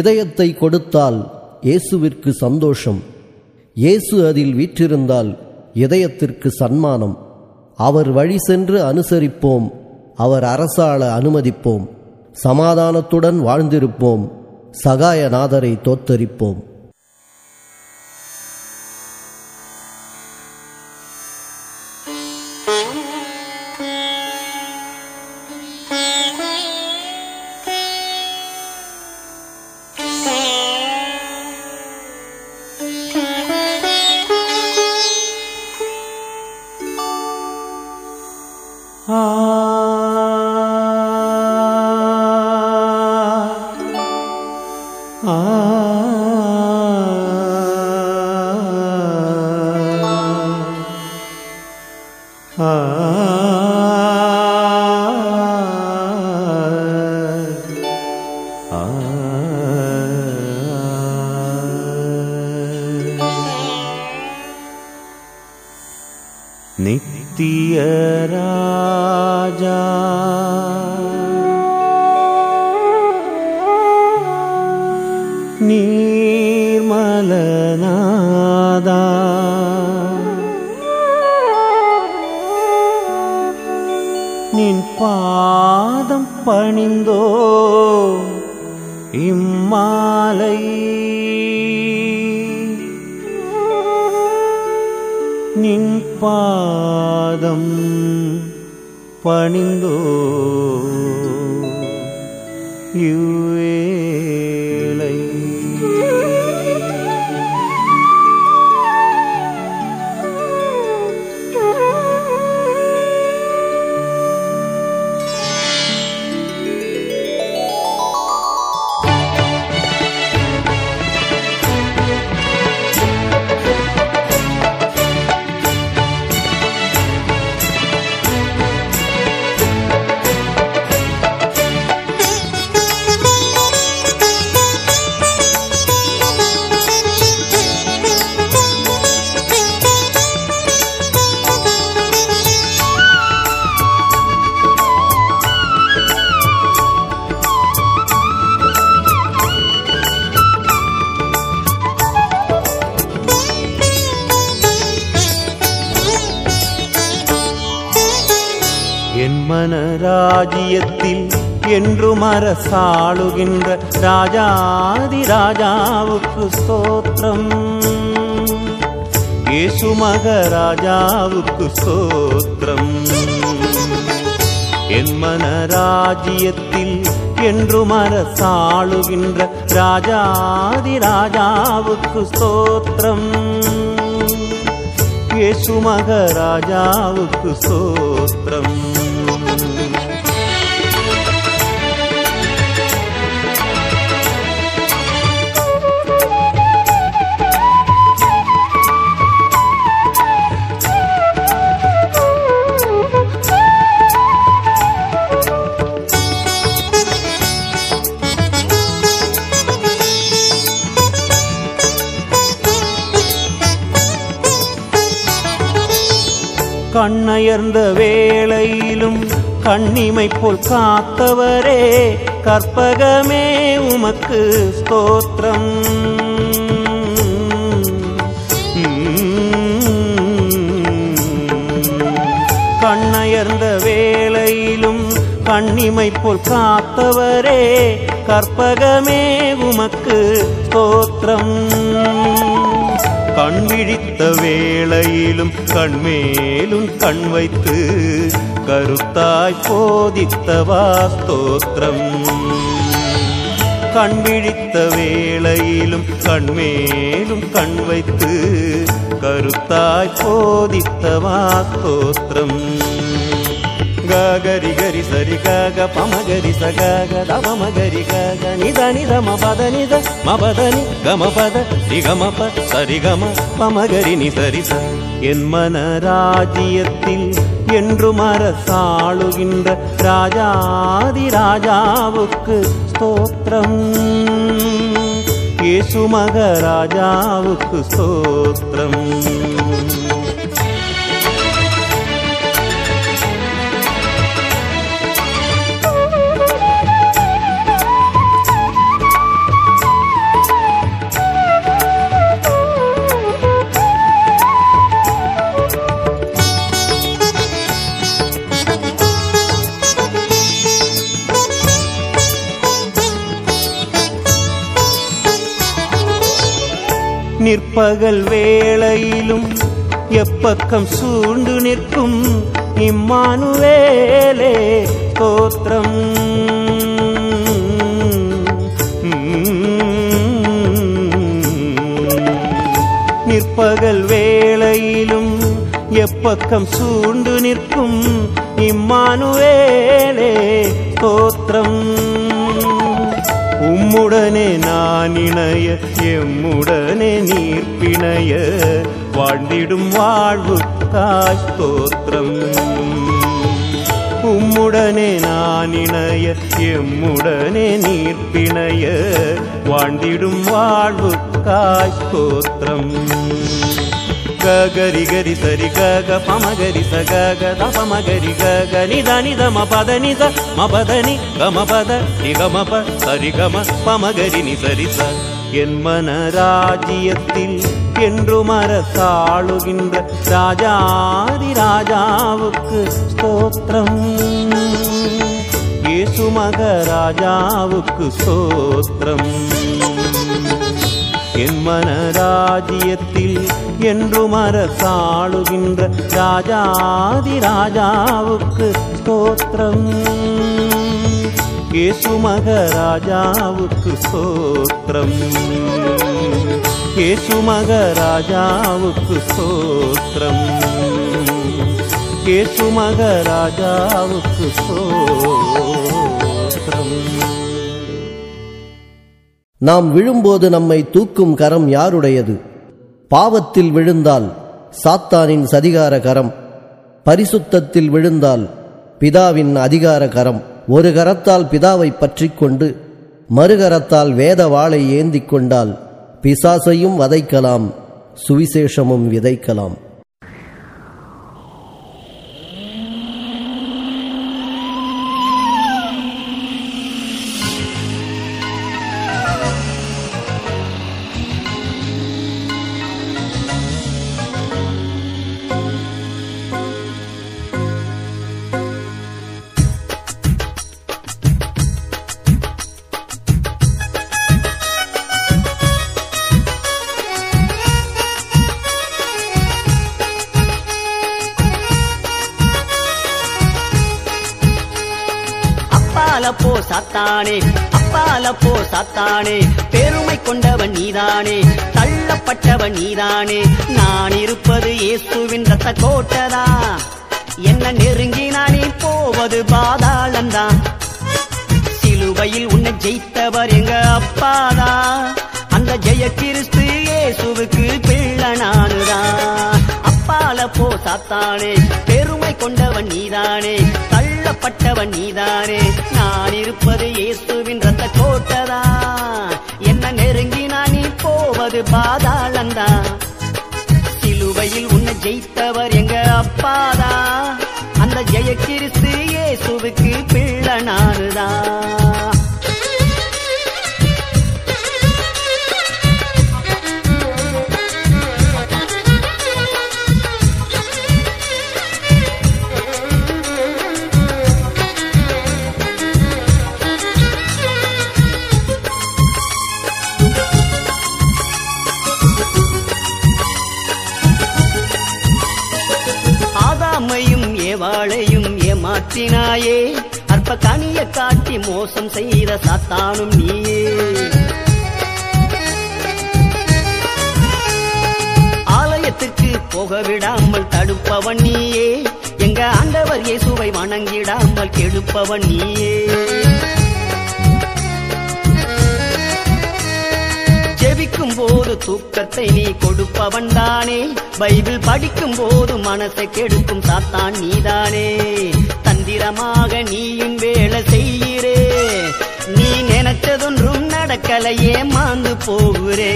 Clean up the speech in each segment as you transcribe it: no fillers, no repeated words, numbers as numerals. இதயத்தை கொடுத்தால் இயேசுவிற்கு சந்தோஷம், இயேசு அதில் வீற்றிருந்தால் இதயத்திற்கு சன்மானம். அவர் வழி சென்று அனுசரிப்போம், அவர் அரசாள அனுமதிப்போம், சமாதானத்துடன் வாழ்ந்திருப்போம், சகாயநாதரை தோத்தரிப்போம். ராஜ்யத்தில் என்றும் அரசாளுகின்ற ராஜாதி ராஜாவுக்கு ஸ்தோத்திரம், இயேசு மகராஜாவுக்கு ஸ்தோத்திரம். என் மன ராஜ்யத்தில் என்றும் அரசாளுகின்ற ராஜாதி ராஜாவுக்கு ஸ்தோத்திரம், இயேசு மகராஜாவுக்கு ஸ்தோத்திரம். கண்ணயர்ந்த வேளையிலும் கண்ணிமை போல் காத்தவரே கற்பகமே உமக்கு ஸ்தோத்திரம். கண்ணயர்ந்த வேளையிலும் கண்ணிமை போல் காத்தவரே கற்பகமே உமக்கு ஸ்தோத்திரம். கண் விழித்த வேளையிலும் கண்மேலும் கண் வைத்து கருத்தாய் போதித்தவா ஸ்தோத்திரம். கண் விழித்த வேளையிலும் கண்மேலும் கண் வைத்து கருத்தாய் போதித்தவா ஸ்தோத்திரம். கரி கரி சரி காக பமகரி சகாக தமகரி காக நித நித மபத நித மபதனி கமபத நிகமப சரிகம பமகரி நி சரி ச. என் மன ராஜ்யத்தில் என்றும் அரசாளுகின்ற ராஜாதி ராஜாவுக்கு ஸ்தோத்திரம், இயேசு மகராஜாவுக்கு ஸ்தோத்திரம். நிற்பகல் வேளையிலும் எப்பக்கம் சூண்டு நிற்கும் இம்மானுவேலே ஸ்தோத்திரம். நிற்பகல் வேளையிலும் எப்பக்கம் சூண்டு நிற்கும் இம்மானுவேலே ஸ்தோத்திரம். உம்முடனே நான் இணைய, எம்முடனே நீர் பிணைய, வாழ்ந்திடும் வாழ்வுக்காய் ஸ்தோத்திரம். உம்முடனே நான் இணைய, எம்முடனே நீர் பிணைய, வாழ்ந்திடும் வாழ்வுக்காய் ஸ்தோத்திரம். ககரி கரி சரி கக பமகரி ச கக தபமகரி கக நித நித மபத நித மபத நி கமபத நிகமப சரி கம பமகரி நி சரி ச. என் மனராஜ்யத்தில் என்று மரசாளுகின்ற ராஜாதி ராஜாவுக்கு ஸ்தோத்திரம். இயேசு மகராஜாவுக்கு ஸ்தோத்திரம். என் மனராஜ்யத்தில் என்றும் அரசாளுகின்ற ராஜாதி ராஜாவுக்கு ஸ்தோத்திரம். இயேசு மகராஜாவுக்கு ஸ்தோத்திரம். இயேசு மகராஜாவுக்கு ஸ்தோத்திரம். இயேசு மகராஜாவுக்கு ஸ்தோத்திரம். நாம் விழும்போது நம்மை தூக்கும் கரம் யாருடையது? பாவத்தில் விழுந்தால் சாத்தானின் சதிகார கரம், பரிசுத்தத்தில் விழுந்தால் பிதாவின் அதிகார கரம். ஒரு கரத்தால் பிதாவை பற்றி கொண்டு மறுகரத்தால் வேத வாளை ஏந்தி கொண்டால் பிசாசையும் வதைக்கலாம், சுவிசேஷமும் விதைக்கலாம். சாத்தானே அப்பால போ சாத்தானே, பெருமை கொண்டவன் நீதானே, தள்ளப்பட்டவன் நீதானே. நான் இருப்பது இயேசுவின் ரத்த கோட்டதா, என்ன நெருங்கி நானே போவது பாதாளந்தா. சிலுவையில் உன்னை ஜெயித்தவர் எங்க அப்பாதா, அந்த ஜெய கிறிஸ்து இயேசுவுக்கு பிள்ளை நானுதான். அப்பால போ சாத்தானே, பெருமை கொண்டவன் நீதானே, பட்டவன் நீதானே. நான் இருப்பது இயேசுவின் ரத்த கோட்டதா, என்ன நெருங்கி நான் நீ போவது பாதாளந்தா. சிலுவையில் உன்னை ஜெயித்தவர் எங்க அப்பாதா, அந்த ஜெய கிறிஸ்து இயேசுவுக்கு பிள்ளை நானுதான். மாற்றினாயே அற்ப கனிய காட்டி மோசம் செய்த சாத்தானும் நீயே. ஆலயத்துக்கு போக விடாமல் தடுப்பவன் நீயே, எங்க ஆண்டவர் இயேசுவை வணங்கிடாமல் கெடுப்பவன் நீயே. ஜெபிக்கும் போது தூக்கத்தை நீ கொடுப்பவன் தானே, பைபிள் படிக்கும் போது மனசை கெடுக்கும் சாத்தான் நீதானே. தந்திரமாக நீயும் வேலை செய்கிறே, நீ நினைச்சதொன்றும் நடக்கலையே மாந்து போகிறே.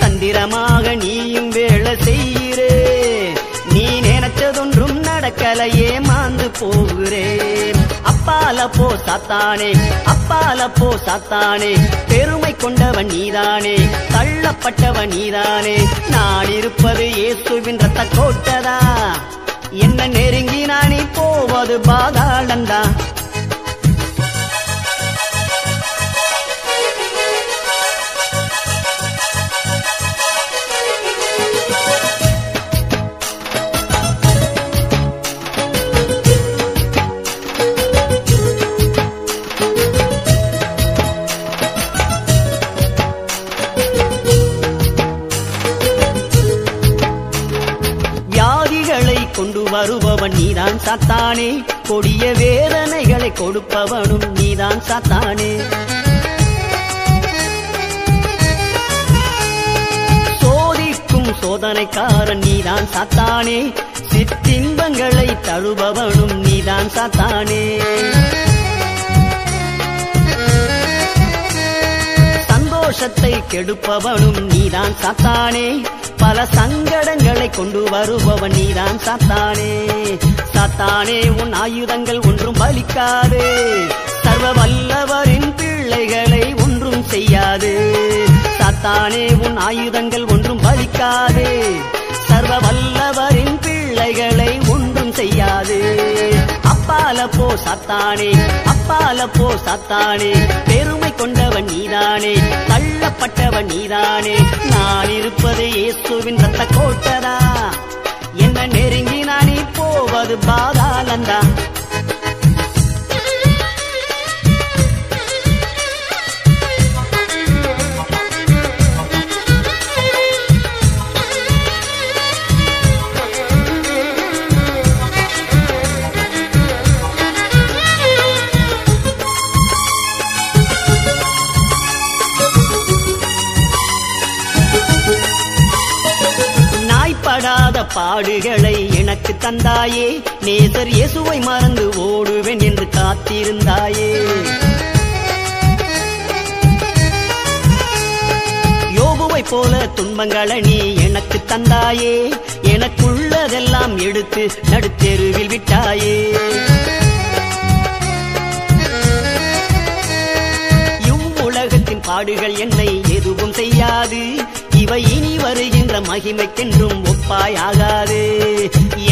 தந்திரமாக நீயும் வேலை செய்கிறே, நீ நினைச்சதொன்றும் நடக்கலையே மாந்து போகிறே. அப்பால போ சாத்தானே அப்பால போ சாத்தானே, பெருமை கொண்டவன் நீதானே, தள்ளப்பட்டவன் நீதானே. நான் இருப்பது இயேசுவின் ரத்த கோட்டதா, என்ன நெருங்கி நானே போவது பாதாளந்தா. நீதான் சாத்தானே, கொடிய வேதனைகளை கொடுப்பவனும் நீதான் சாத்தானே. சோதிக்கும் சோதனைக்காரன் நீதான் சாத்தானே, சிற்றின்பங்களை தழுபவனும் நீதான் சாத்தானே. சந்தோஷத்தை கெடுப்பவனும் நீதான் சாத்தானே, பல சங்கடங்களை கொண்டு வருபவன் நீதான் சாத்தானே. சாத்தானே உன் ஆயுதங்கள் ஒன்றும் பலிக்காது, சர்வ வல்லவரின் பிள்ளைகளை ஒன்றும் செய்யாது. சாத்தானே உன் ஆயுதங்கள் ஒன்றும் பலிக்காது, சர்வ வல்லவரின் பிள்ளைகளை ஒன்றும் செய்யாது. அப்பால போ சாத்தானே, அப்பால போ சாத்தானே, பெருமை கொண்டவன் நீதானே, தள்ளப்பட்டவன் நீதானே. நான் இருப்பது இயேசுவின் ரத்த கோட்டடா, என்ன நெருங்கி நானே போவது பாதாளந்தா. பாடுகளை எனக்கு தந்தாயே, நேசர் இயேசுவை மறந்து ஓடுவேன் என்று காத்திருந்தாயே. யோபுவை போல துன்பங்களை நீ எனக்கு தந்தாயே, எனக்குள்ளதெல்லாம் எடுத்து நடுத்தெருவில் விட்டாயே. இவ்வுலகத்தின் பாடுகள் என்னை எதுவும் செய்யாது, இவை இனி வருகின்ற மகிமைக்கென்றும் ஒப்பாயாகாது.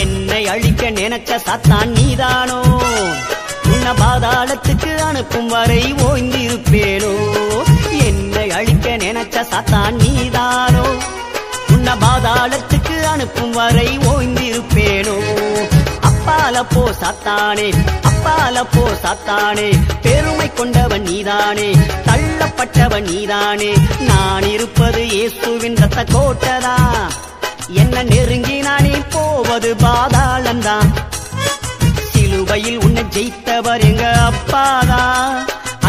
என்னை அழிக்க நினைச்ச சாத்தான் நீதானோ, உன்னை பாதாளத்துக்கு அனுப்பும் வரை ஓய்ந்திருப்பேனோ. என்னை அழிக்க நினைச்ச சாத்தான் நீதானோ, உன்னை பாதாளத்துக்கு அனுப்பும் வரை ஓய்ந்திருப்பேனோ. அப்பால போ சாத்தானே, அப்பால போ சாத்தானே, பெருமை கொண்டவன் நீதானே, தள்ளப்பட்டவன் நீதானே. நான் இருப்பது இயேசுவின் ரத்த கோட்டடா, என்ன நெருங்கி நானே போவது பாதாளந்தான். சிலுவையில் உன்னை ஜெயித்தவர் எங்க அப்பாதா,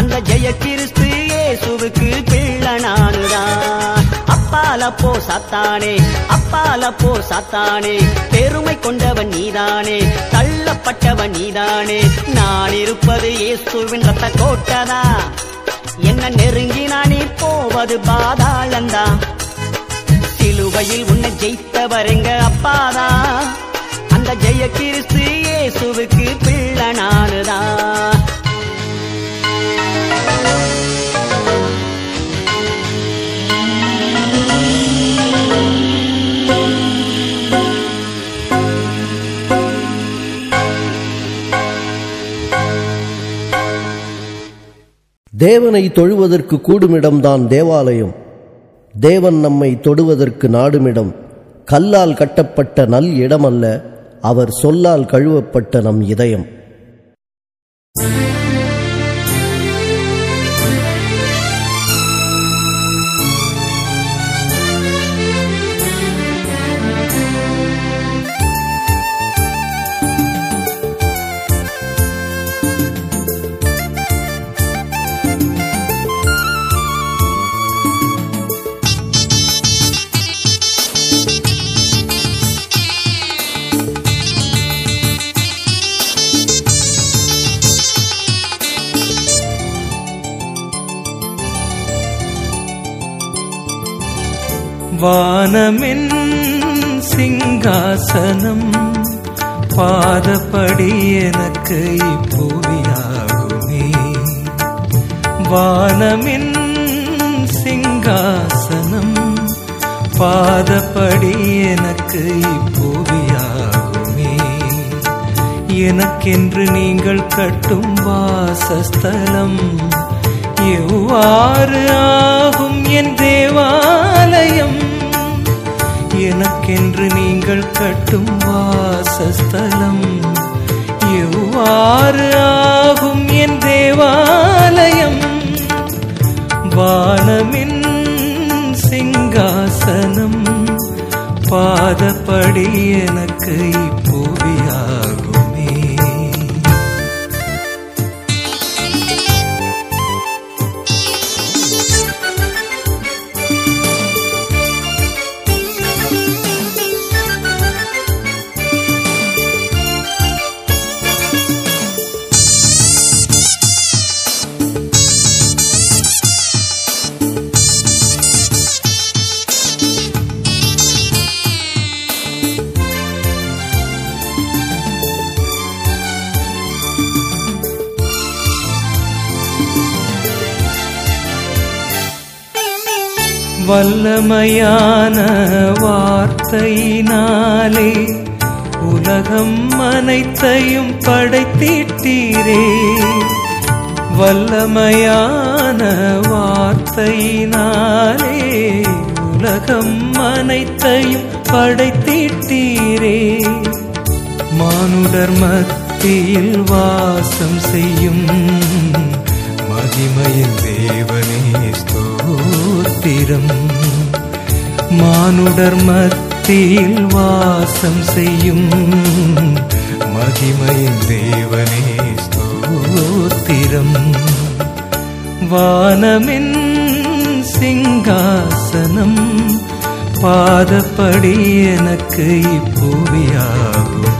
அந்த ஜெய கிறிஸ்து இயேசுவுக்கு பிள்ளை நானுதான். அப்பால போ சாத்தானே, அப்பால போ சாத்தானே, பெருமை கொண்டவன் நீதானே, தள்ளப்பட்டவன் நீதானே. நான் இருப்பது இயேசுவின் ரத்த கோட்டடா, என்ன நெருங்கி நானே போவது பாதாளந்தா. சிலுவையில் உன்னை ஜெயித்தவர் எங்க அப்பாதா, அந்த ஜெய கிறிஸ்து இயேசுவுக்கு பிள்ளை நானுதான். தேவனை தொழுவதற்கு கூடுமிடம்தான் தேவாலயம், தேவன் நம்மை தொடுவதற்கு நாடுமிடம். கல்லால் கட்டப்பட்ட நல் இடமல்ல, அவர் சொல்லால் கழுவப்பட்ட நம் இதயம். வானமின் சிங்காசனம், பாதப்படி எனக்கு இப்புவியாகுமே. வானமின் சிங்காசனம், பாதப்படி எனக்கு இப்புவியாகுமே. எனக்கென்று நீங்கள் கட்டும் வாசஸ்தலம் எவ்வாறு ஆகும் என் தேவாலயம்? எனக்கென்று நீங்கள் கட்டும் வாசஸ்தலம் எவ்வாறு ஆகும் என் தேவாலயம்? வானமின் சிங்காசனம், பாதப்படி எனக்கு இப்புவியாகுமே. வல்லமையான வார்த்தையினாலே உலகம் அனைத்தையும் படைத்திட்டீரே. வல்லமையான வார்த்தையினாலே உலகம் அனைத்தையும் படைத்திட்டீரே. மானுடர் மத்தியில் வாசம் செய்யும் மகிமையின் தேவனே ஸ்தோத்திரம். மானுடர் மத்தியில் வாசம் செய்யும் மகிமையின் தேவனே ஸ்தோத்திரம். வானமின் சிங்காசனம் பாதப்படி எனக்கு இப்போவியாகுமே.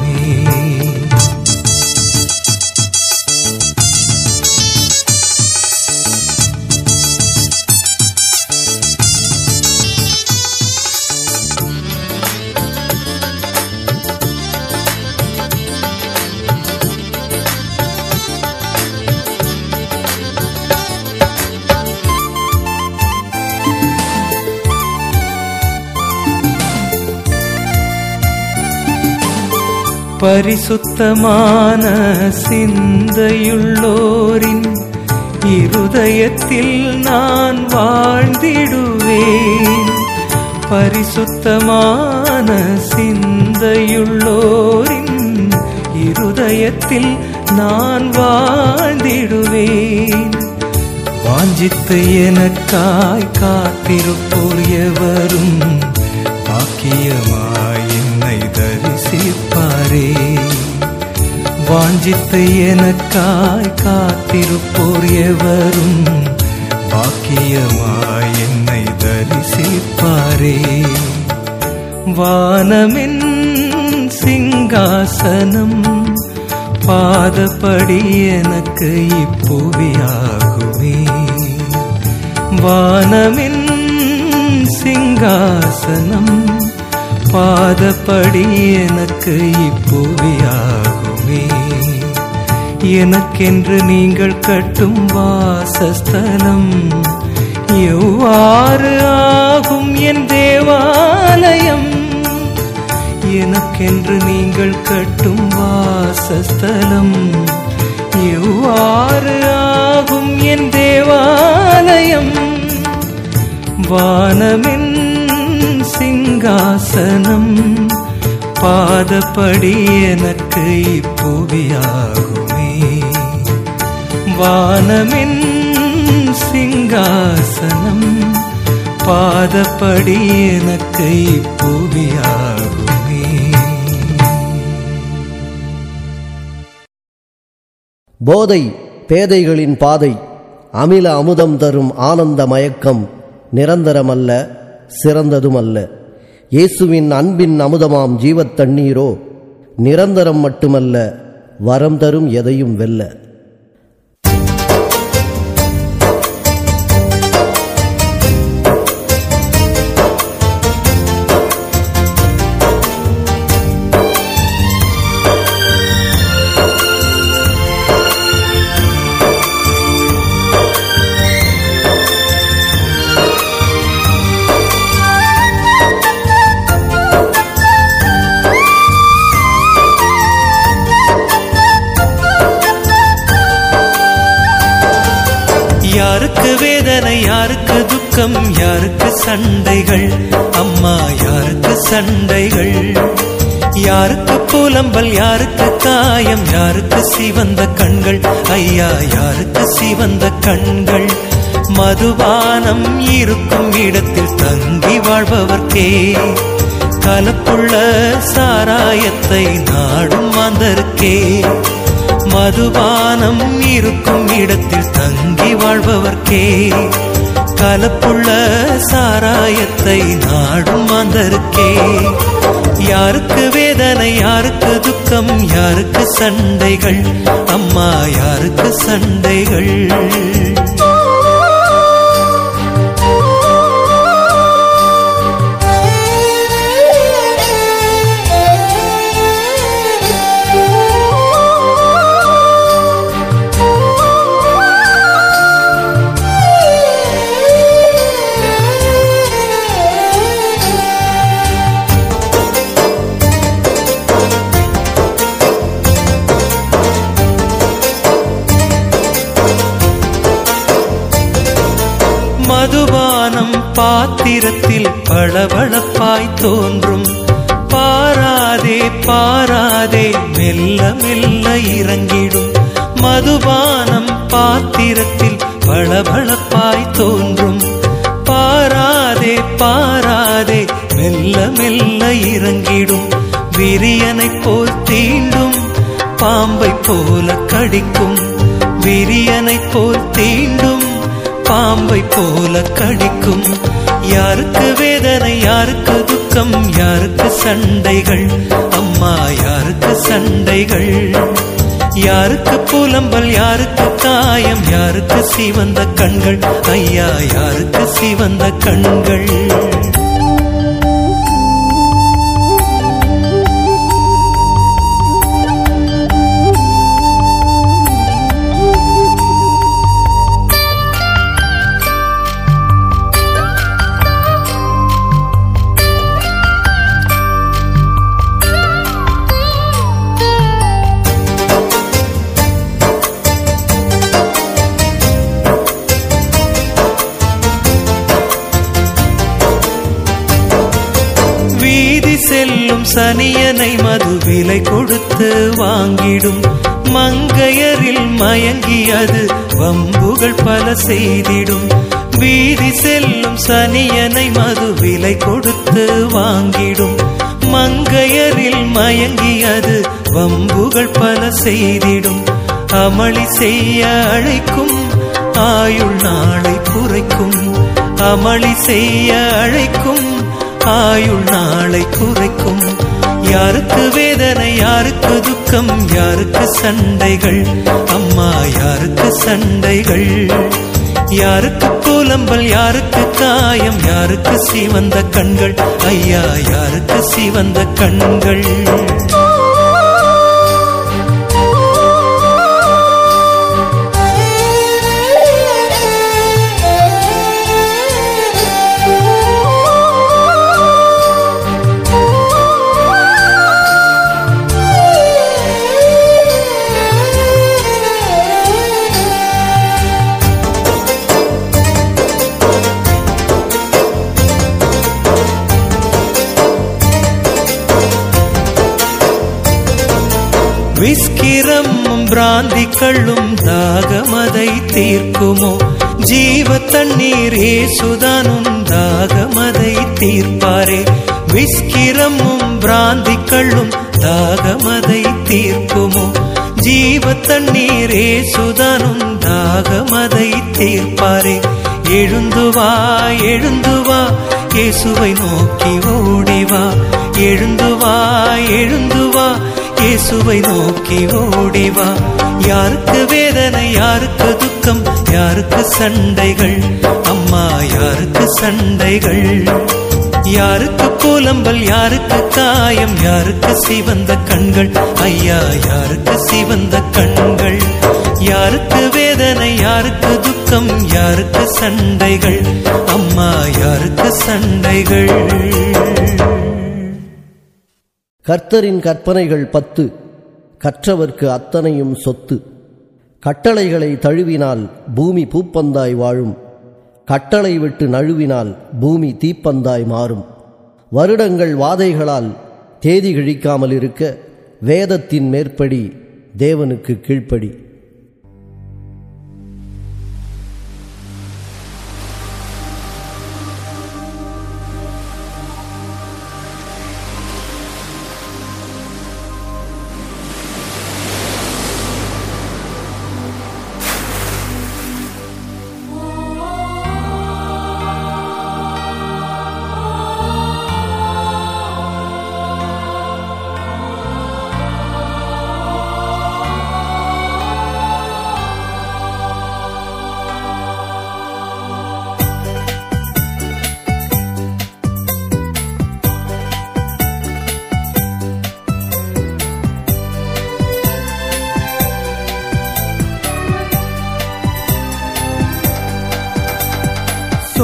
பரிசுத்தமான சிந்தையுள்ளோரின் இருதயத்தில் நான் வாழ்ந்திடுவேன். பரிசுத்தமான சிந்தையுள்ளோரின் இருதயத்தில் நான் வாழ்ந்திடுவேன். வாஞ்சித்து எனக்காய் காத்திருப்போர் எவரும் பாக்கியமாய் என்னை தரிசிப்பாரே. வாஞ்சித்து எனக்காய் காத்திருப்போர் எவரும் பாக்கியமாய் என்னை தரிசிப்பாரே. வானமின் சிங்காசனம் பாதப்படி எனக்கு இப்போவியாகுமே. வானமின் சிங்காசனம் பாதப்படி எனக்கு இப்போவியாகுமே. எனக்கென்று நீங்கள் கட்டும் வாசஸ்தலம் எவ்வாறு ஆகும் என் தேவாலயம். எனக்கென்று நீங்கள் கட்டும் வாசஸ்தலம் எவ்வாறு ஆகும் என் தேவாலயம். வானமின் சிங்காசனம் பாதப்படி எனக்கு இப்போவியாகுமே. வானமின் சிங்காசனம் பாதப்படி எனக்கு இப்போவியாகுமே. போதை பேதைகளின் பாதை, அமில அமுதம் தரும் ஆனந்த மயக்கம் நிரந்தரமல்ல, சிறந்ததுமல்ல. இயேசுவின் அன்பின் அமுதமாம் ஜீவத் தண்ணீரோ நிரந்தரம் மட்டுமல்ல, வரம் தரும் எதையும் வெல்ல. யாருக்கு வேதனை, யாருக்கு துக்கம், யாருக்கு சண்டைகள் அம்மா, யாருக்கு சண்டைகள், யாருக்கு புலம்பல், யாருக்கு காயம், யாருக்கு சிவந்த கண்கள் ஐயா, யாருக்கு சிவந்த கண்கள். மதுபானம் இருக்கும் இடத்தில் தங்கி வாழ்பவர்க்கே கலப்புள்ள சாராயத்தை நாடும் மாந்தருக்கே. மதுபானம் இருக்கும் இடத்தில் தங்கி வாழ்பவர்க்கே கலப்புள்ள சாராயத்தை நாடும் மாந்தருக்கே. யாருக்கு வேதனை, யாருக்கு துக்கம், யாருக்கு சண்டைகள் அம்மா, யாருக்கு சண்டைகள். பானம் பாத்திரத்தில் பளபளப்பாய் தோன்றும். பாராதே பாராதே மெல்ல மெல்ல இறங்கிடும். மதுபானம் பாத்திரத்தில் பளபளப்பாய் தோன்றும். பாராதே பாராதே மெல்ல மெல்ல இறங்கிடும். விரியனைப் போல் தீண்டும் பாம்பை போல கடிக்கும். விரியனைப் போல் தீண்டும் பாம்பை போல கடிக்கும். யாருக்கு வேதனை யாருக்கு துக்கம் யாருக்கு சண்டைகள் அம்மா யாருக்கு சண்டைகள். யாருக்கு புலம்பல் யாருக்கு காயம் யாருக்கு சிவந்த கண்கள் ஐயா யாருக்கு சிவந்த கண்கள். சனியனை மது விலை கொடுத்து வாங்கிடும். மங்கையரில் மயங்கியது வம்புகள் பல செய்திடும். வீதி செல்லும் சனியனை மது விலை கொடுத்து வாங்கிடும். மங்கையரில் மயங்கியது வம்புகள் பல செய்திடும். அமளி செய்ய அழைக்கும் ஆயுள் நாளை குறைக்கும். அமளி செய்ய அழைக்கும் ஆயுள் நாளை குறைக்கும். யாருக்கு வேதனை யாருக்கு துக்கம் யாருக்கு சண்டைகள் அம்மா யாருக்கு சண்டைகள். யாருக்கு புலம்பல் யாருக்கு காயம் யாருக்கு சிவந்த கண்கள் ஐயா யாருக்கு சிவந்த கண்கள். விஸ்கிரமும் பிராந்திகளும் தாகமதை தீர்க்குமோ. ஜீவ தண்ணீர் ஏசுதானும் தாகமதை தீர்ப்பாரே. விஸ்கிரமும் பிராந்திகளும் தாகமதை தீர்க்குமோ. ஜீவ தண்ணீர் ஏசுதானும் தாகமதை தீர்ப்பாரே. எழுந்துவா எழுந்துவா இயேசுவை நோக்கி ஓடிவா. எழுந்துவா எழுந்துவா இயேசுவை நோக்கி ஓடிவா. யாருக்கு வேதனை யாருக்கு துக்கம் யாருக்கு சண்டைகள் அம்மா யாருக்கு சண்டைகள். யாருக்கு புலம்பல் யாருக்கு காயம் யாருக்கு சிவந்த கண்கள் ஐயா யாருக்கு சிவந்த கண்கள். யாருக்கு வேதனை யாருக்கு துக்கம் யாருக்கு சண்டைகள் அம்மா யாருக்கு சண்டைகள். கர்த்தரின் கற்பனைகள் 10. கற்றவர்க்கு அத்தனையும் சொத்து. கட்டளைகளை தழுவினால் பூமி பூப்பந்தாய் வாழும். கட்டளை விட்டு நழுவினால் பூமி தீப்பந்தாய் மாறும். வருடங்கள் வாதைகளால் தேதி கிழிக்காமல் இருக்க வேதத்தின் மேற்படி தேவனுக்கு கீழ்ப்படி.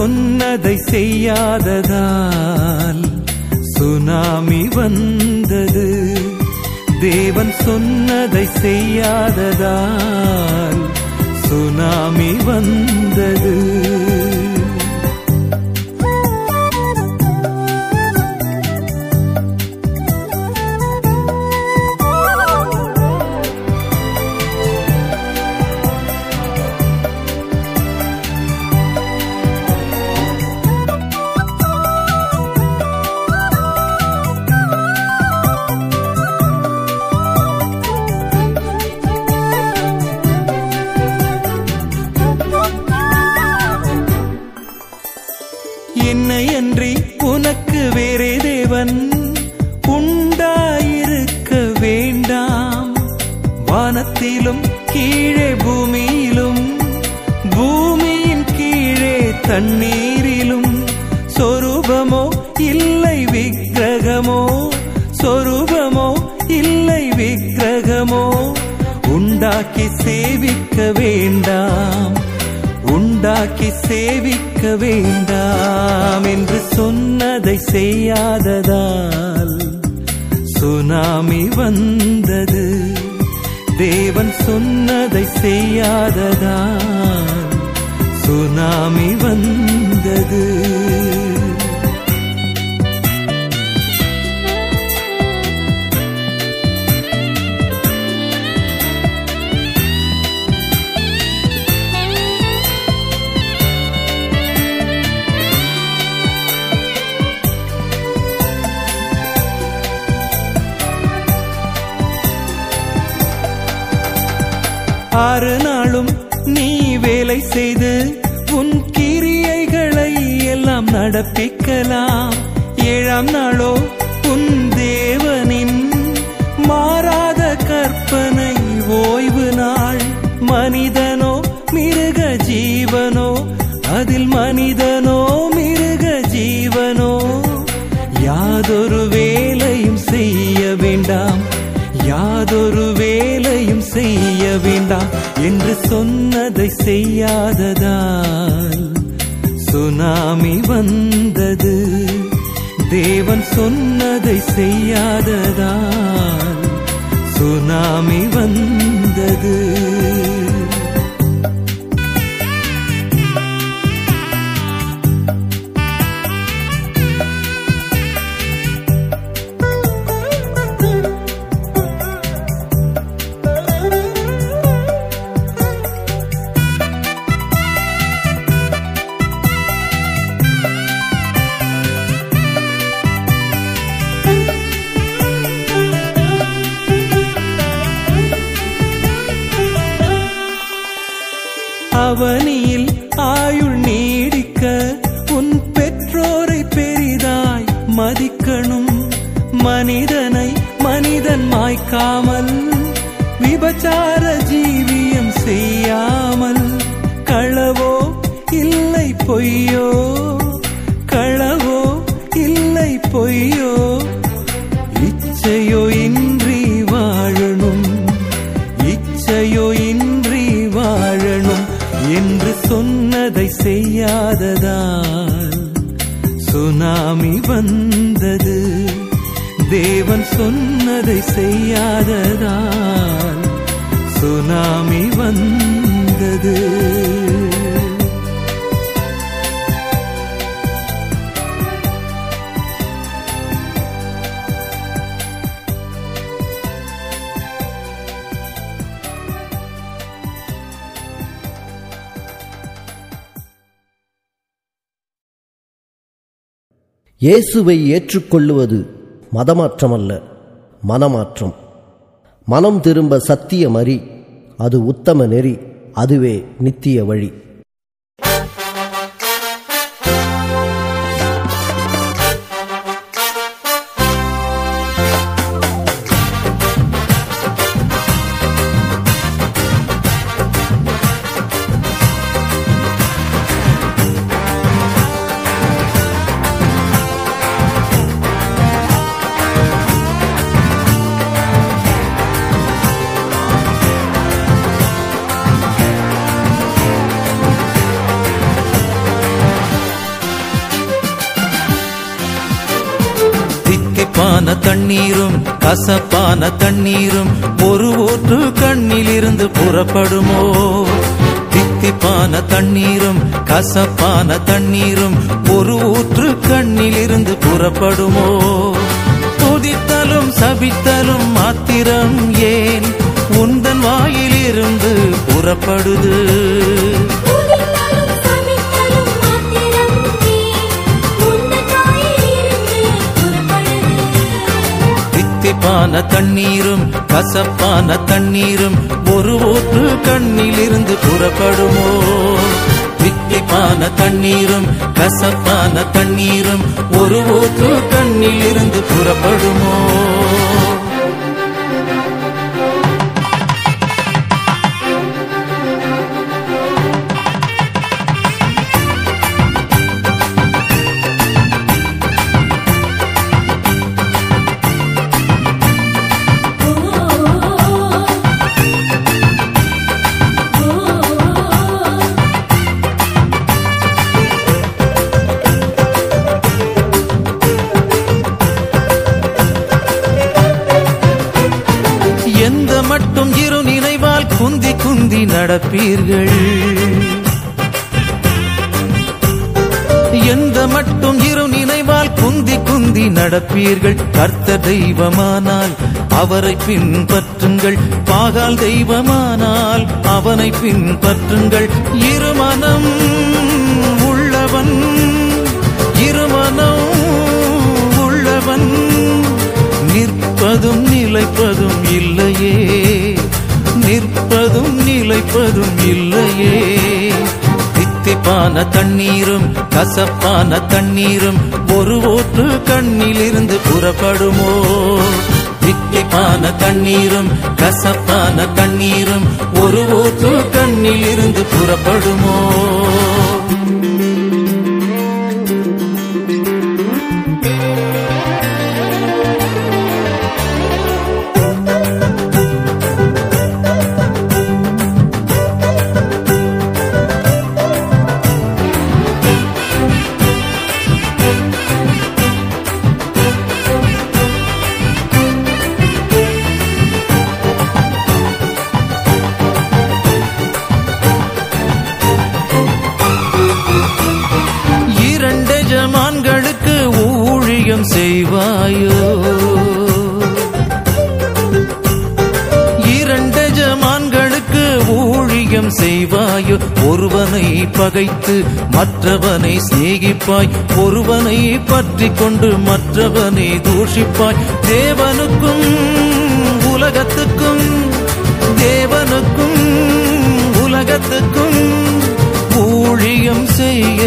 சொன்னதை செய்யாததால் சுனாமி வந்தது. தேவன் சொன்னதை செய்யாததால் சுனாமி வந்தது. என்னையன்றி உனக்கு வேறே தேவன் உண்டாயிருக்க வேண்டாம். வானத்திலும் கீழே பூமியிலும் பூமியின் கீழே தண்ணீரிலும் சொரூபமோ இல்லை விக்கிரகமோ, சொரூபமோ இல்லை விக்கிரகமோ உண்டாக்கி சேவிக்க வேண்டாம், உண்டாக்கி சேவிக்க வேண்டாம் என்று சொன்னதை செய்யாததால் சுனாமி வந்தது. தேவன் சொன்னதை செய்யாததால் சுனாமி வந்தது. ஆறு நாளும் நீ வேலை செய்து உன் கிரியைகளை எல்லாம் நடப்பிக்கலாம். ஏழாம் நாளோ உன் தேவனின் மாறாத கற்பனை ஓய்வு நாள். மனிதனோ மிருக ஜீவனோ, அதில் மனிதனோ மிருக ஜீவனோ யாதொரு வேலையும் செய்ய வேண்டாம், யாதொரு வேலையும் செய்ய வேண்டாம் என்று சொன்னதை செய்யாததால் சுனாமி வந்தது. தேவன் சொன்னதை செய்யாததால் சுனாமி வந்தது. அவனியில் ஆயுள் நீடிக்க உன் பெற்றோரை பெரிதாய் மதிக்கணும். மனிதனை மனிதன் மாய்க்காமல், விபச்சார ஜீவியம் செய்யாமல், களவோ இல்லை பொய்யோ, களவோ இல்லை பொய்யோ இச்சையோ இன்றி வாழணும், இச்சையோ இன்றி வாழணும் என்று சொன்னதை செய்யாததால் சுனாமி வந்தது. தேவன் சொன்னதை செய்யாததால் சுனாமி வந்தது. இயேசுவை ஏற்றுக்கொள்ளுவது மதமாற்றமல்ல, மனமாற்றம். மனம் திரும்ப சத்தியமறி, அது உத்தம நெறி, அதுவே நித்திய வழி. தண்ணீரும் கசப்பான தண்ணீரும் ஒரு ஊற்று கண்ணிலிருந்து புறப்படுமோ? தித்திப்பான தண்ணீரும் கசப்பான தண்ணீரும் ஒரு ஊற்று கண்ணிலிருந்து புறப்படுமோ? துதித்தலும் சபித்தலும் மாத்திரம் ஏன் உந்தன் வாயிலிருந்து புறப்படுது? தித்திப்பான தண்ணீரும் கசப்பான தண்ணீரும் ஒரு ஊற்று கண்ணிலிருந்து புறப்படுமோ? தித்திப்பான தண்ணீரும் கசப்பான தண்ணீரும் ஒரு ஊற்று கண்ணில் இருந்து புறப்படுமோ? மட்டும் இரு நினைவால் குந்தி குந்தி நடப்பீர்கள், எந்த மட்டும் இரு நினைவால் குந்தி குந்தி நடப்பீர்கள். கர்த்த தெய்வமானால் அவரை பின்பற்றுங்கள், பாகால் தெய்வமானால் அவனை பின்பற்றுங்கள். இருமனம் உள்ளவன், இருமனம் உள்ளவன் நிற்பதும் நிலைப்பதும் இல்லையே, நிற்பதும் நிலைப்பதும் இல்லையே. தித்திப்பான தண்ணீரும் கசப்பான தண்ணீரும் ஒரு ஊற்று கண்ணிலிருந்து புறப்படுமோ? தித்திப்பான தண்ணீரும் கசப்பான தண்ணீரும் ஒரு ஊற்று கண்ணிலிருந்து புறப்படுமோ? இரண்டெஜமான்களுக்கு ஊழியம் செய்வாயோ? இரண்டெஜமான்களுக்கு ஊழியம் செய்வாயோ? ஒருவனை பகைத்து மற்றவனை சிநேகிப்பாய், ஒருவனை பற்றி கொண்டு மற்றவனை தூஷிப்பாய். தேவனுக்கும் உலகத்துக்கும், தேவனுக்கும் உலகத்துக்கும் ஊழியம் செய்ய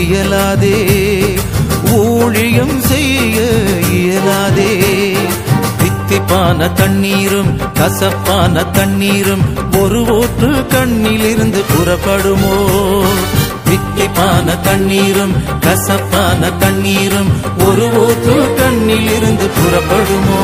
இயலாதே, ஊழியம் செய்ய இயலாதே. தித்திப்பான தண்ணீரும் கசப்பான தண்ணீரும் ஒரு ஊற்று கண்ணிலிருந்து புறப்படுமோ? தித்திப்பான தண்ணீரும் கசப்பான தண்ணீரும் ஒரு ஊற்று கண்ணிலிருந்து புறப்படுமோ?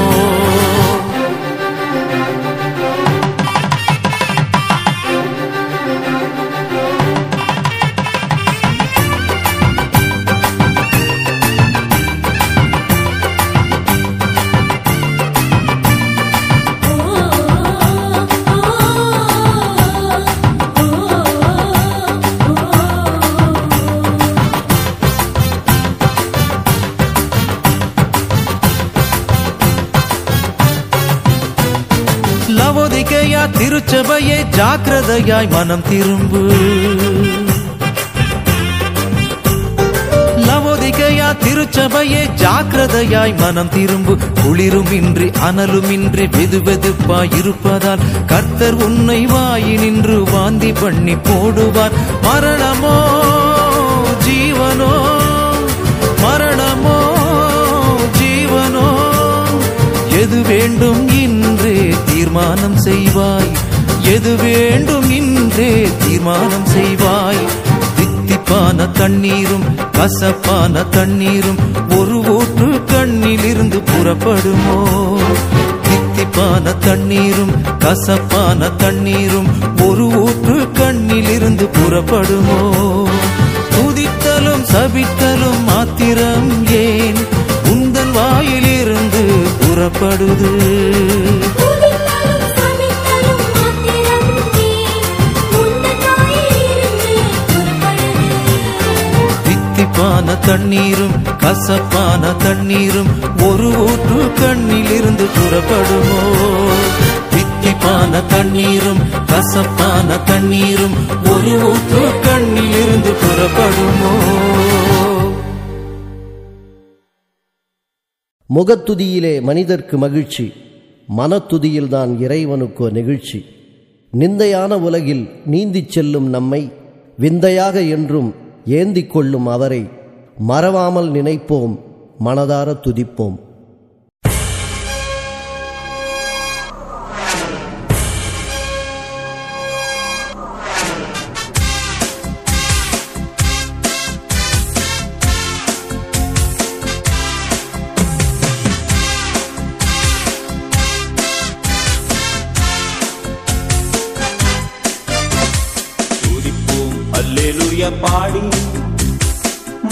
லவோதிகையா திருச்சபையை ஜாக்கிரதையாய் மனம் திரும்பு, லவோதிகையா திருச்சபையை ஜாக்கிரதையாய் மனம் திரும்பு. குளிருமின்றி அனலுமின்றி வெதுவெதுப்பாய் இருப்பதால் கர்த்தர் உன்னை வாயினின்று வாந்தி பண்ணி போடுவார். மரணமோ ஜீவனோ, மரணமோ ஜீவனோ எது வேண்டும் இன்றே தீர்மானம் செய்வாய், எது வேண்டும் இன்றே தீர்மானம் செய்வாய். தித்திப்பான தண்ணீரும் கசப்பான தண்ணீரும் ஒரு ஊற்று கண்ணிலிருந்து புறப்படுமோ? தித்திப்பான தண்ணீரும் கசப்பான தண்ணீரும் ஒரு ஊற்று கண்ணிலிருந்து புறப்படுமோ? துதித்தலும் சபித்தலும் மாத்திரம் ஏன் உந்தன் வாயிலிருந்து புறப்படுது? தித்திப்பான தண்ணீரும் கசப்பான தண்ணீரும் ஒரு ஊற்று கண்ணிலிருந்து புறப்படுமோ? தித்திப்பான தண்ணீரும் கசப்பான தண்ணீரும் ஒரு ஊற்று கண்ணிலிருந்து புறப்படுமோ? முகத்துதியிலே மனிதர்க்கு மகிழ்ச்சி, மனத்துதியில்தான் இறைவனுக்கோ நெகிழ்ச்சி. நிந்தையான உலகில் நீந்திச் செல்லும் நம்மை விந்தையாக என்றும் ஏந்திக் கொள்ளும் அவரை மறவாமல் நினைப்போம், மனதார துதிப்போம். பாடி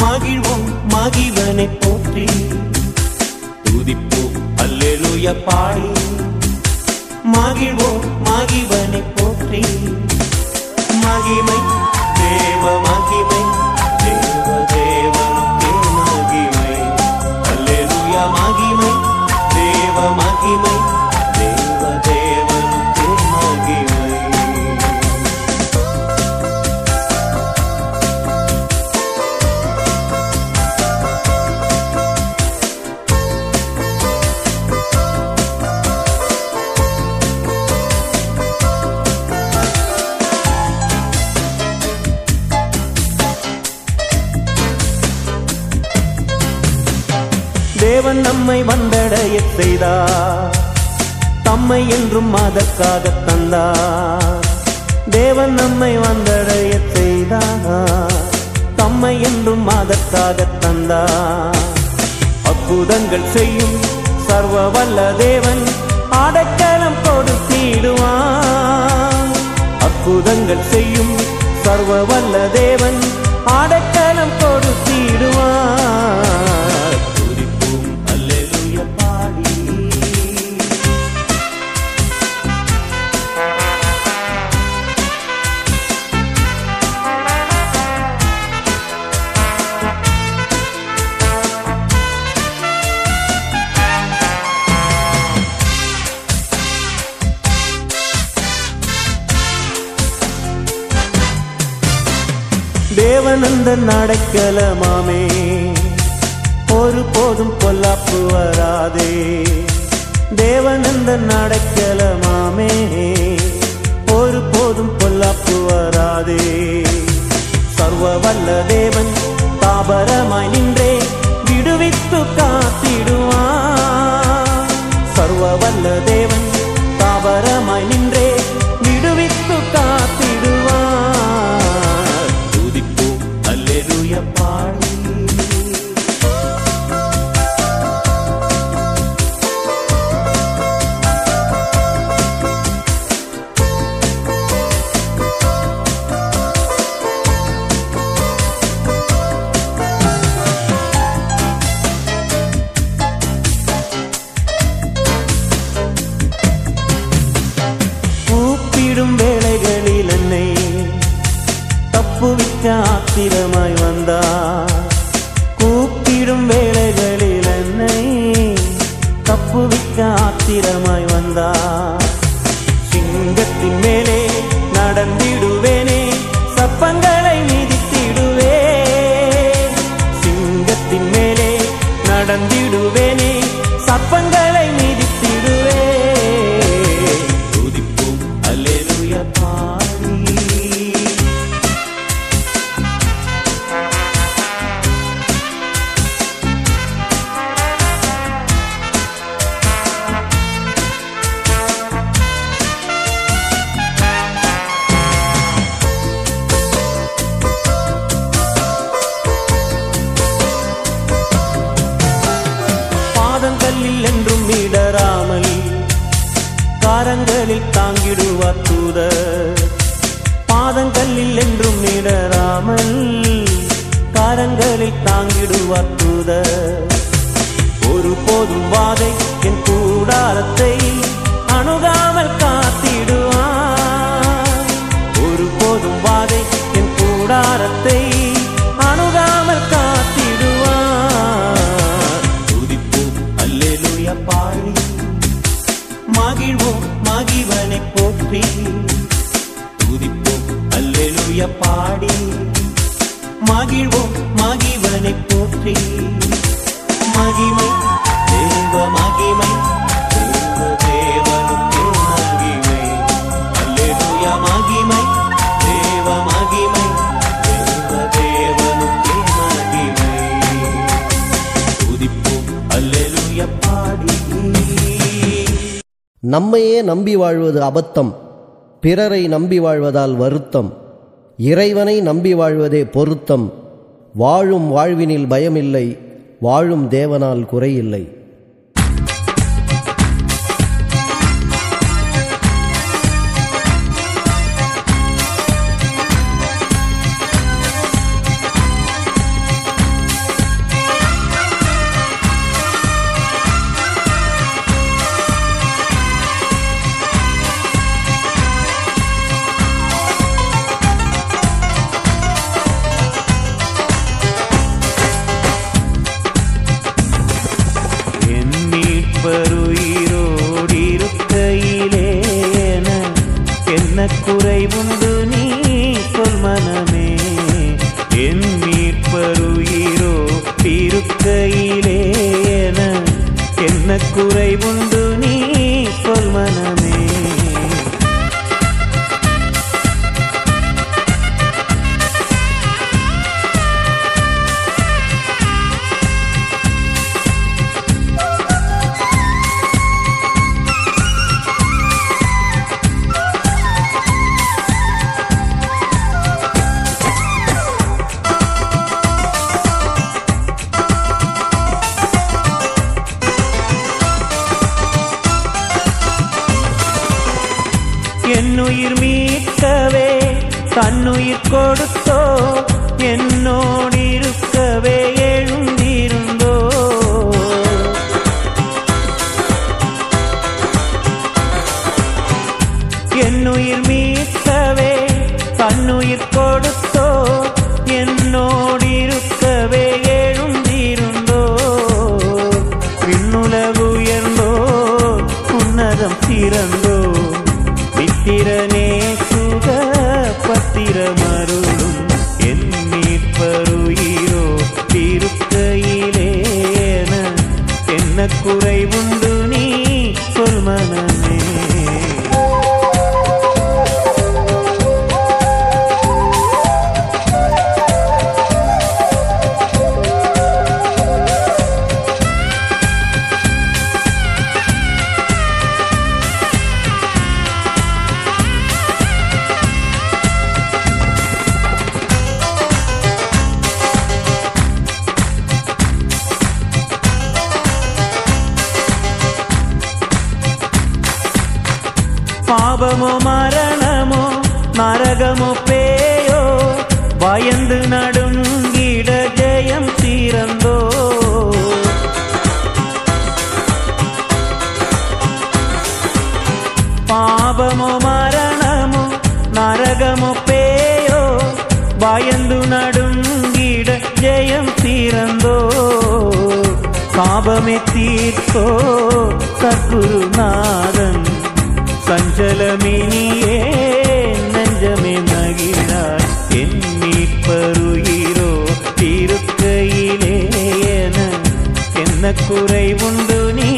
மகிழ்வோம், மகிழ்வனை போற்றி துதிப்போம். அல்லேலூயா பாடி மகிழ்வோம், மகிழ்வனை போற்றி. மகிமை தேவ மகிமை, தேவ தேவனுக்கே மகிமை. அல்லேலூயா மகிமை தேவ மகிமை, தேவ தேவனுக்கே மகிமை. தேவன் நம்மை வந்தடைய செய்தார், தம்மை என்றும் அதற்காக தந்தார். தேவன் நம்மை வந்தடைய செய்தார், தம்மை என்றும் அதற்காக தந்தார். அற்புதங்கள் செய்யும் சர்வ வல்ல தேவன் அடைக்கலம் கொடுத்திடுவான். அற்புதங்கள் செய்யும் சர்வ வல்ல தேவன் அடைக்கலம் கொடுத்திடுவான். தேவனந்த நடக்கலமாமே, ஒரு போதும் பொல்லாப்பு வராதே. தேவனந்த நடக்கலமாமே, ஒரு போதும் பொல்லாப்பு வராதே. சர்வ வல்ல தேவன் தாபரமாய் நின்றே விடுவித்து காத்திடுவான். சர்வ வல்ல தேவன் தாபரமாய் நின்றே விடுவித்து காத்திடுவான். கூப்பிடும் வேளைகளில் என்னை தப்புவிக்க ஆத்திரமாய் வந்தார். கூப்பிடும் வேளைகளில் என்னை தப்புவிக்க ஆத்திரமாய் வந்தார். சிங்கத்தின் மேலே நடந்திடுவேனே, சப்பங்களை மிதித்திடுவே. சிங்கத்தின் மேலே நடந்திடுவேனே, சப்பங்களை மிதித்திடுவே. துதிப்போம் அல்லேலூயா பாடி. என்றும் இடராமல் காரங்களில் தாங்கிடுவார் தூதர். பாதங்களில் என்றும் இடராமல் காரங்களில் தாங்கிடுவார் தூதர். ஒரு போதும் வாதை என் கூடாரத்தை அணுகாமல் காத்திடுவார். ஒரு போதும் வாதை என் கூடாரத்தை அணுகாமல் காத்திடுவார். துதிப்போம் அல்லேலூயா பாடி மகிழ்வோம், மகிழ்வனை போற்றி. துதிப்போம் அல்லேலூயா பாடி மகிழ்வோம், மகிழ்வனை போற்றி. மகிமை தேவ மகிமை, தேவ தேவனுக்கே மகிமை. அல்லேலூயா மகிமை தேவ மகிமை. நம்மையே நம்பி வாழ்வது அபத்தம், பிறரை நம்பி வாழ்வதால் வருத்தம், இறைவனை நம்பி வாழ்வதே பொருத்தம். வாழும் வாழ்வினில் பயமில்லை, வாழும் தேவனால் குறையில்லை. என்னுயிர் மீட்கவே தன்னுயிர் கொடுத்தோ, என்னோடு இருக்கவே எழுந்திருந்தோ. என்னுயிர் மீட்கவே தன்னுயிர் கொடுத்தோ, என்னோடு இருக்கவே எழுந்திருந்தோ. விண்ணுலகு உயர்ந்தோ, உன்னதம் திறந்தோ. திறனே சுக பத்திரமருளும் என் மீட்பருயிரோ, திருக்கையிலே என்ன குறைவுண்டு நீ சொல் மனமே. பாபமோ மரணமோ நரகமோ பேயோ, பயந்து நடுங்கிட ஜெயம் தீரந்தோ. பாபமோ மரணமோ நரகமோ பேயோ, பயந்து நடுங்கிட ஜெயம் தீரந்தோ. பாபமே தீர்த்தோ சத்குருநாதன், சஞ்சலமினியே நஞ்சமே மகிழாய். என் மீட்பருயிரோ, திருக்கையிலே என்ன குறைவுண்டு நீ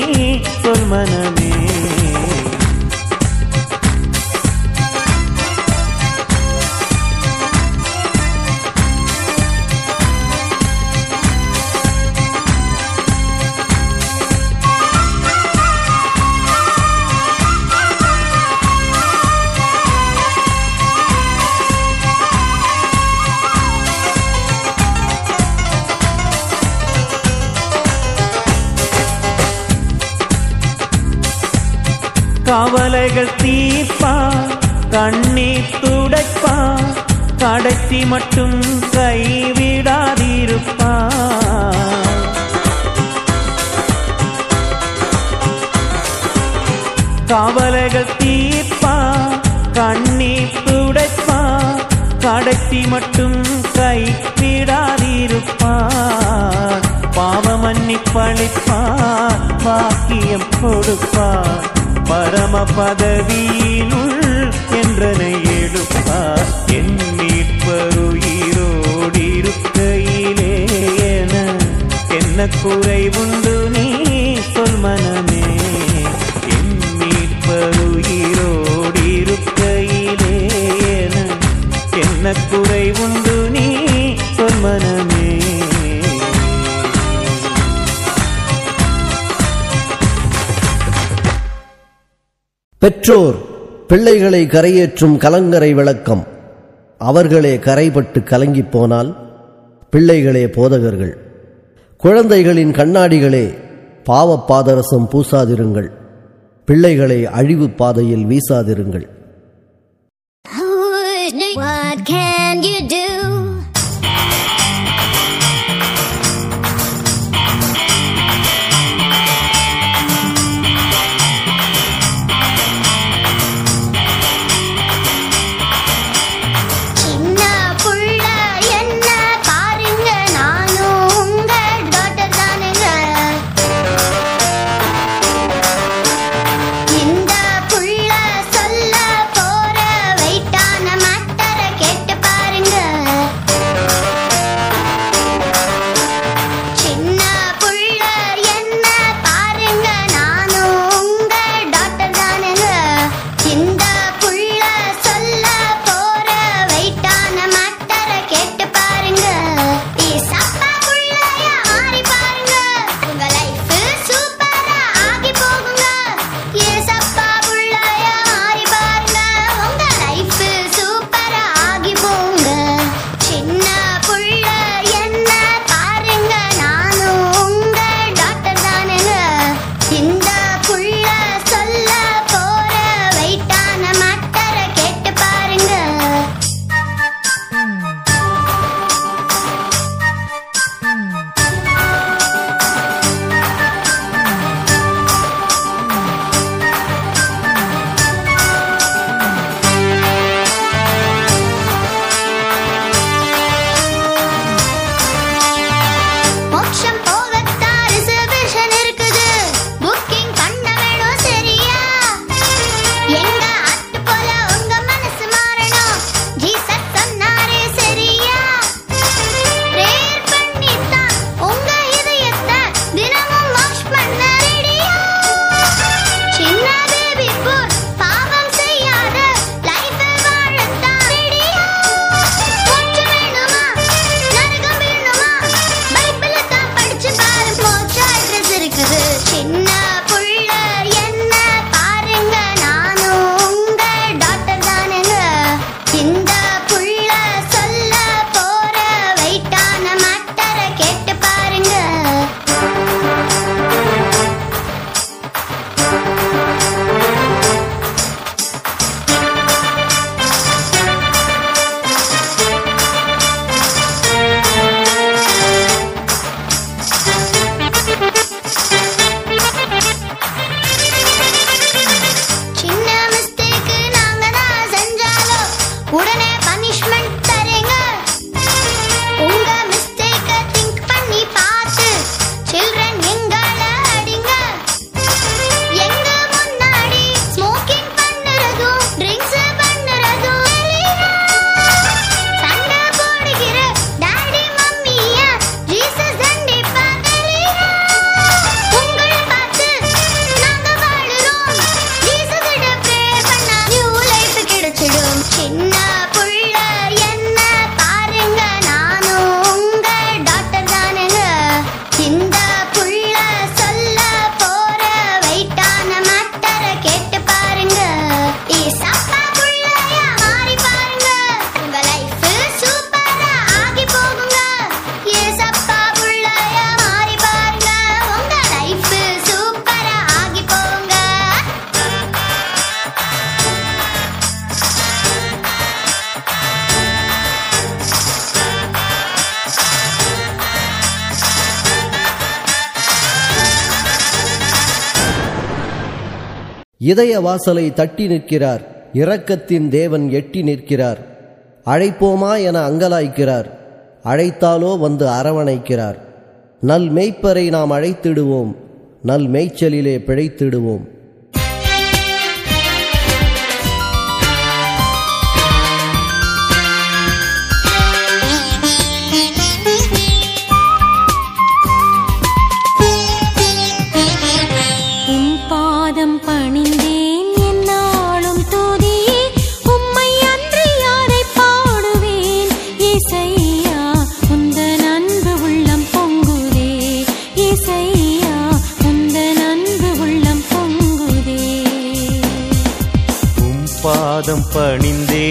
சொல் மனமே. கவலைகள் தீர்ப்பான், கண்ணீர் துடைப்பான், கடைசி மட்டும் கைவிடாதிருப்பான். கவலைகள் தீர்ப்பான், கண்ணீர் துடைப்பான், கடைசி மட்டும் கைவிடாதிருப்பான். பாவமன்னிப்பளிப்பான், பாக்கியம் கொடுப்பான், பரம பதவியினுள் என்றனை எடுப்பார். என் மீட்பருயிரோடு இருக்கையிலே என்ன குறைவுண்டு நீ சொல் மனமே. என் மீட்பருயிரோடு இருக்கையிலே என்ன குறைவுண்டு நீ சொல் மனமே. பெற்றோர் பிள்ளைகளை கரையேற்றும் கலங்கரை விளக்கம். அவர்களே கரைபட்டு கலங்கிப் போனால் பிள்ளைகளே போதகர்கள். குழந்தைகளின் கண்ணாடிகளே, பாவப்பாதரசம் பூசாதிருங்கள், பிள்ளைகளை அழிவு பாதையில் வீசாதிருங்கள். இதய வாசலை தட்டி நிற்கிறார், இரக்கத்தின் தேவன் எட்டி நிற்கிறார். அழைப்போமா என அங்கலாய்க்கிறார், அழைத்தாலோ வந்து அரவணைக்கிறார். நல் மேய்ப்பரை நாம் அழைத்திடுவோம், நல் மேய்ச்சலிலே பிழைத்திடுவோம். பாதம் பணிந்தே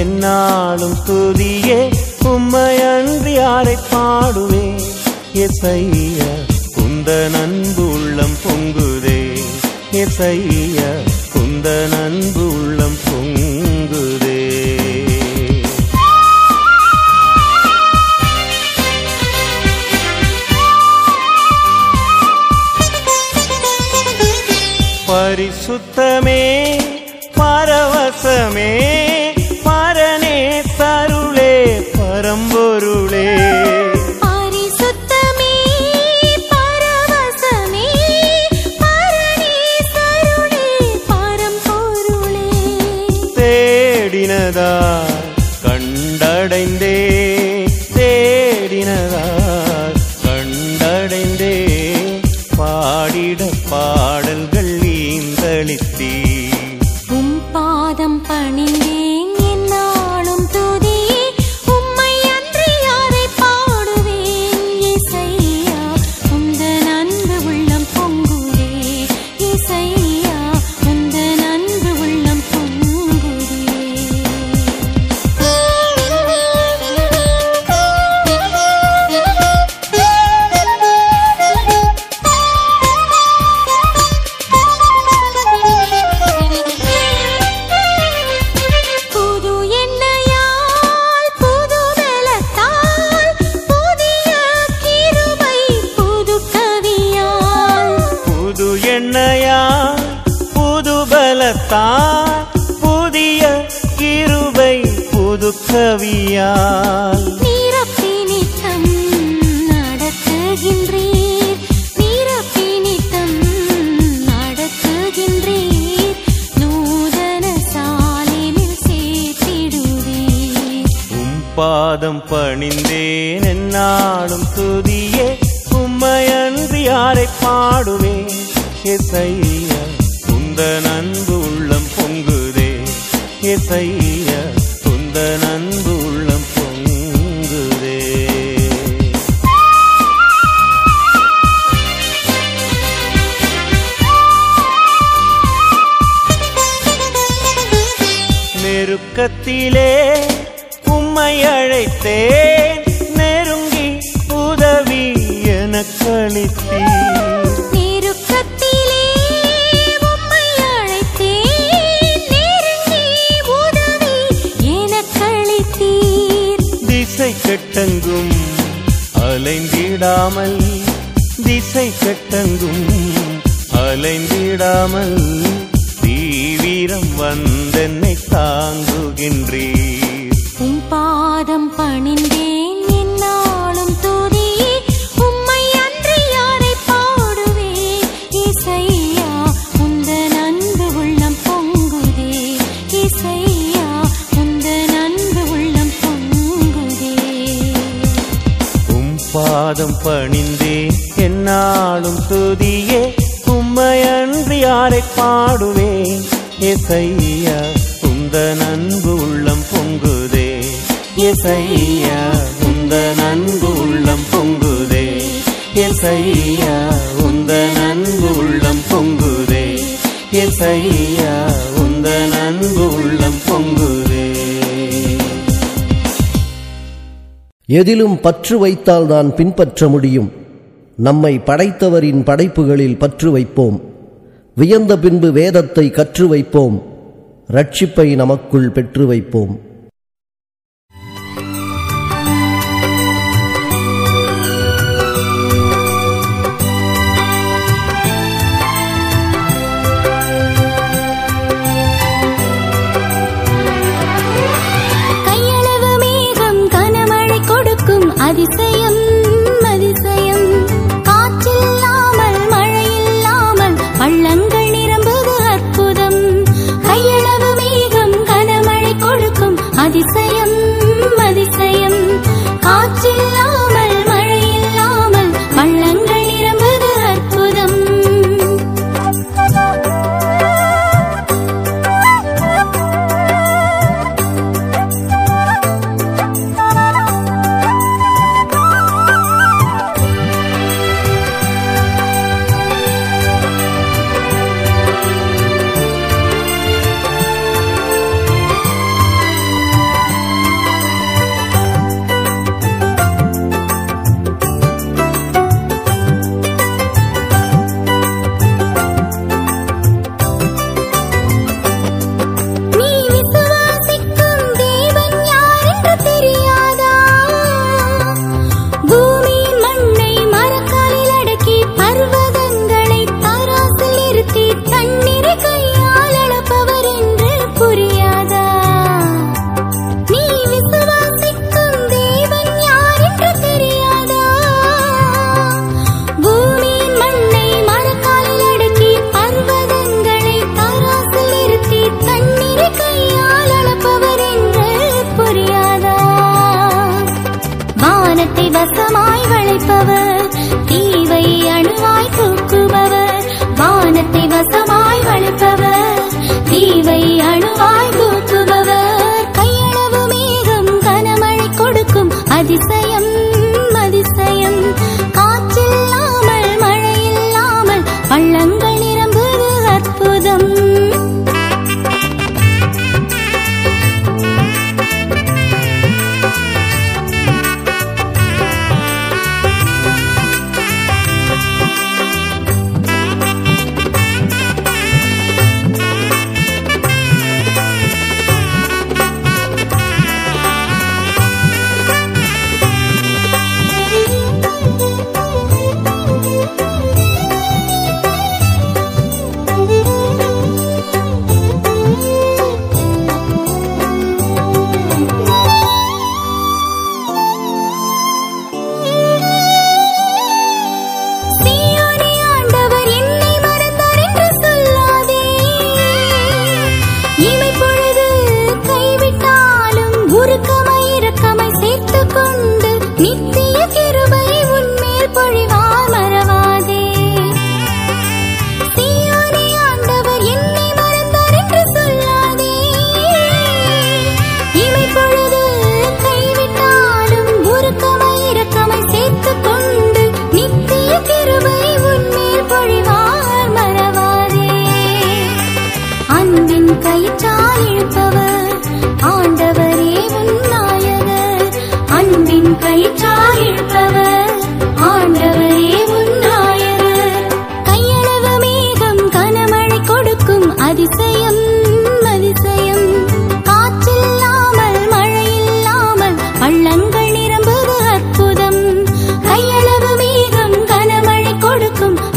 என்னாலும் துதியே உம்மை அன்றி யாரை பாடுவே. எசையா உந்தன் அன்பு உள்ளம் பொங்குதே, எசையா உந்தன் அன்பு உள்ளம் பொங்குதே. பரிசுத்தமே பரவசமே பரனே தருளே பரம்பொருளே. பரிசுத்தமே பரவசமே பரனே தருளே பரம்பொருளே. தேடினதால் கண்டடைந்தே, தேடினதால் கண்டடைந்தே. பாடிட பாடல்கள் நீந்தளித்தீ பாதம் பணிந்தேன் என்னாலும் துதியே உம்மை அன்றி யாரை பாடுவேன். இசையா உந்தன் அன்பு உள்ளம் பொங்குதே, இசையா உந்தன் அன்பு உள்ளம் பொங்குதே. புதிய கிருபை புது கவியால் நீரப்பி நித்தம் நடத்துகின்றீர், நீரப்பி நித்தம் நடத்துகின்றீர். நூதன சாலினில் சேர்த்திடுவீர். உம் பாதம் பணிந்தேன் என்னாலும் துதியே உம்மை அன்றி யாரை பாடுவேன். எசையா உந்தன் அன்பு உள்ளம் பொங்குதே, எசையா உந்தன் அன்பு உள்ளம் பொங்குதே. நெருக்கத்திலே உம்மை அழைத்தேன், நெருங்கி உதவி எனக்களித்தீர். திசை கட்டங்கும் அலைந்திடாமல், திசை கட்டங்கும் அலைந்திடாமல் தீவிரம் வந்தென்னை தாங்குகின்றீர். உம் பாதம் பணிந்தேன் என்னாலும் துதியே உம்மை அன்றி யாரை பாடுவே. இசையா உந்தன் அன்பு உள்ளம் பொங்குதே, இசையா உந்தன் அன்பு உள்ளம் பொங்குதே. உம் பாதம் பணிந்தே என்னாலும் துதியே உம்மை அன்றி யாரை பாடுவே. எசையா உந்தன் அன்பு உள்ளம் பொங்குதே, எசையா உந்தன் அன்பு உள்ளம் பொங்குதே. எசையா உந்தன் அன்பு உள்ளம் பொங்குதே, எசையா உந்தன் அன்பு உள்ளம் பொங்குதே. எதிலும் பற்று வைத்தால் தான் பின்பற்ற முடியும். நம்மை படைத்தவரின் படைப்புகளில் பற்று வைப்போம். வியந்த பின்பு வேதத்தை கற்று வைப்போம். ரட்சிப்பை நமக்குள் பெற்று வைப்போம். கையளவு மேகம் கனமழை கொடுக்கும் அதிசயம், அதிசயம். காற்றில்லாமல் மழை இல்லாமல் பள்ளங்கள் நிரம்புவது அற்புதம். கையளவு மேகம் கனமழை கொடுக்கும்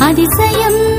அதிசயம்.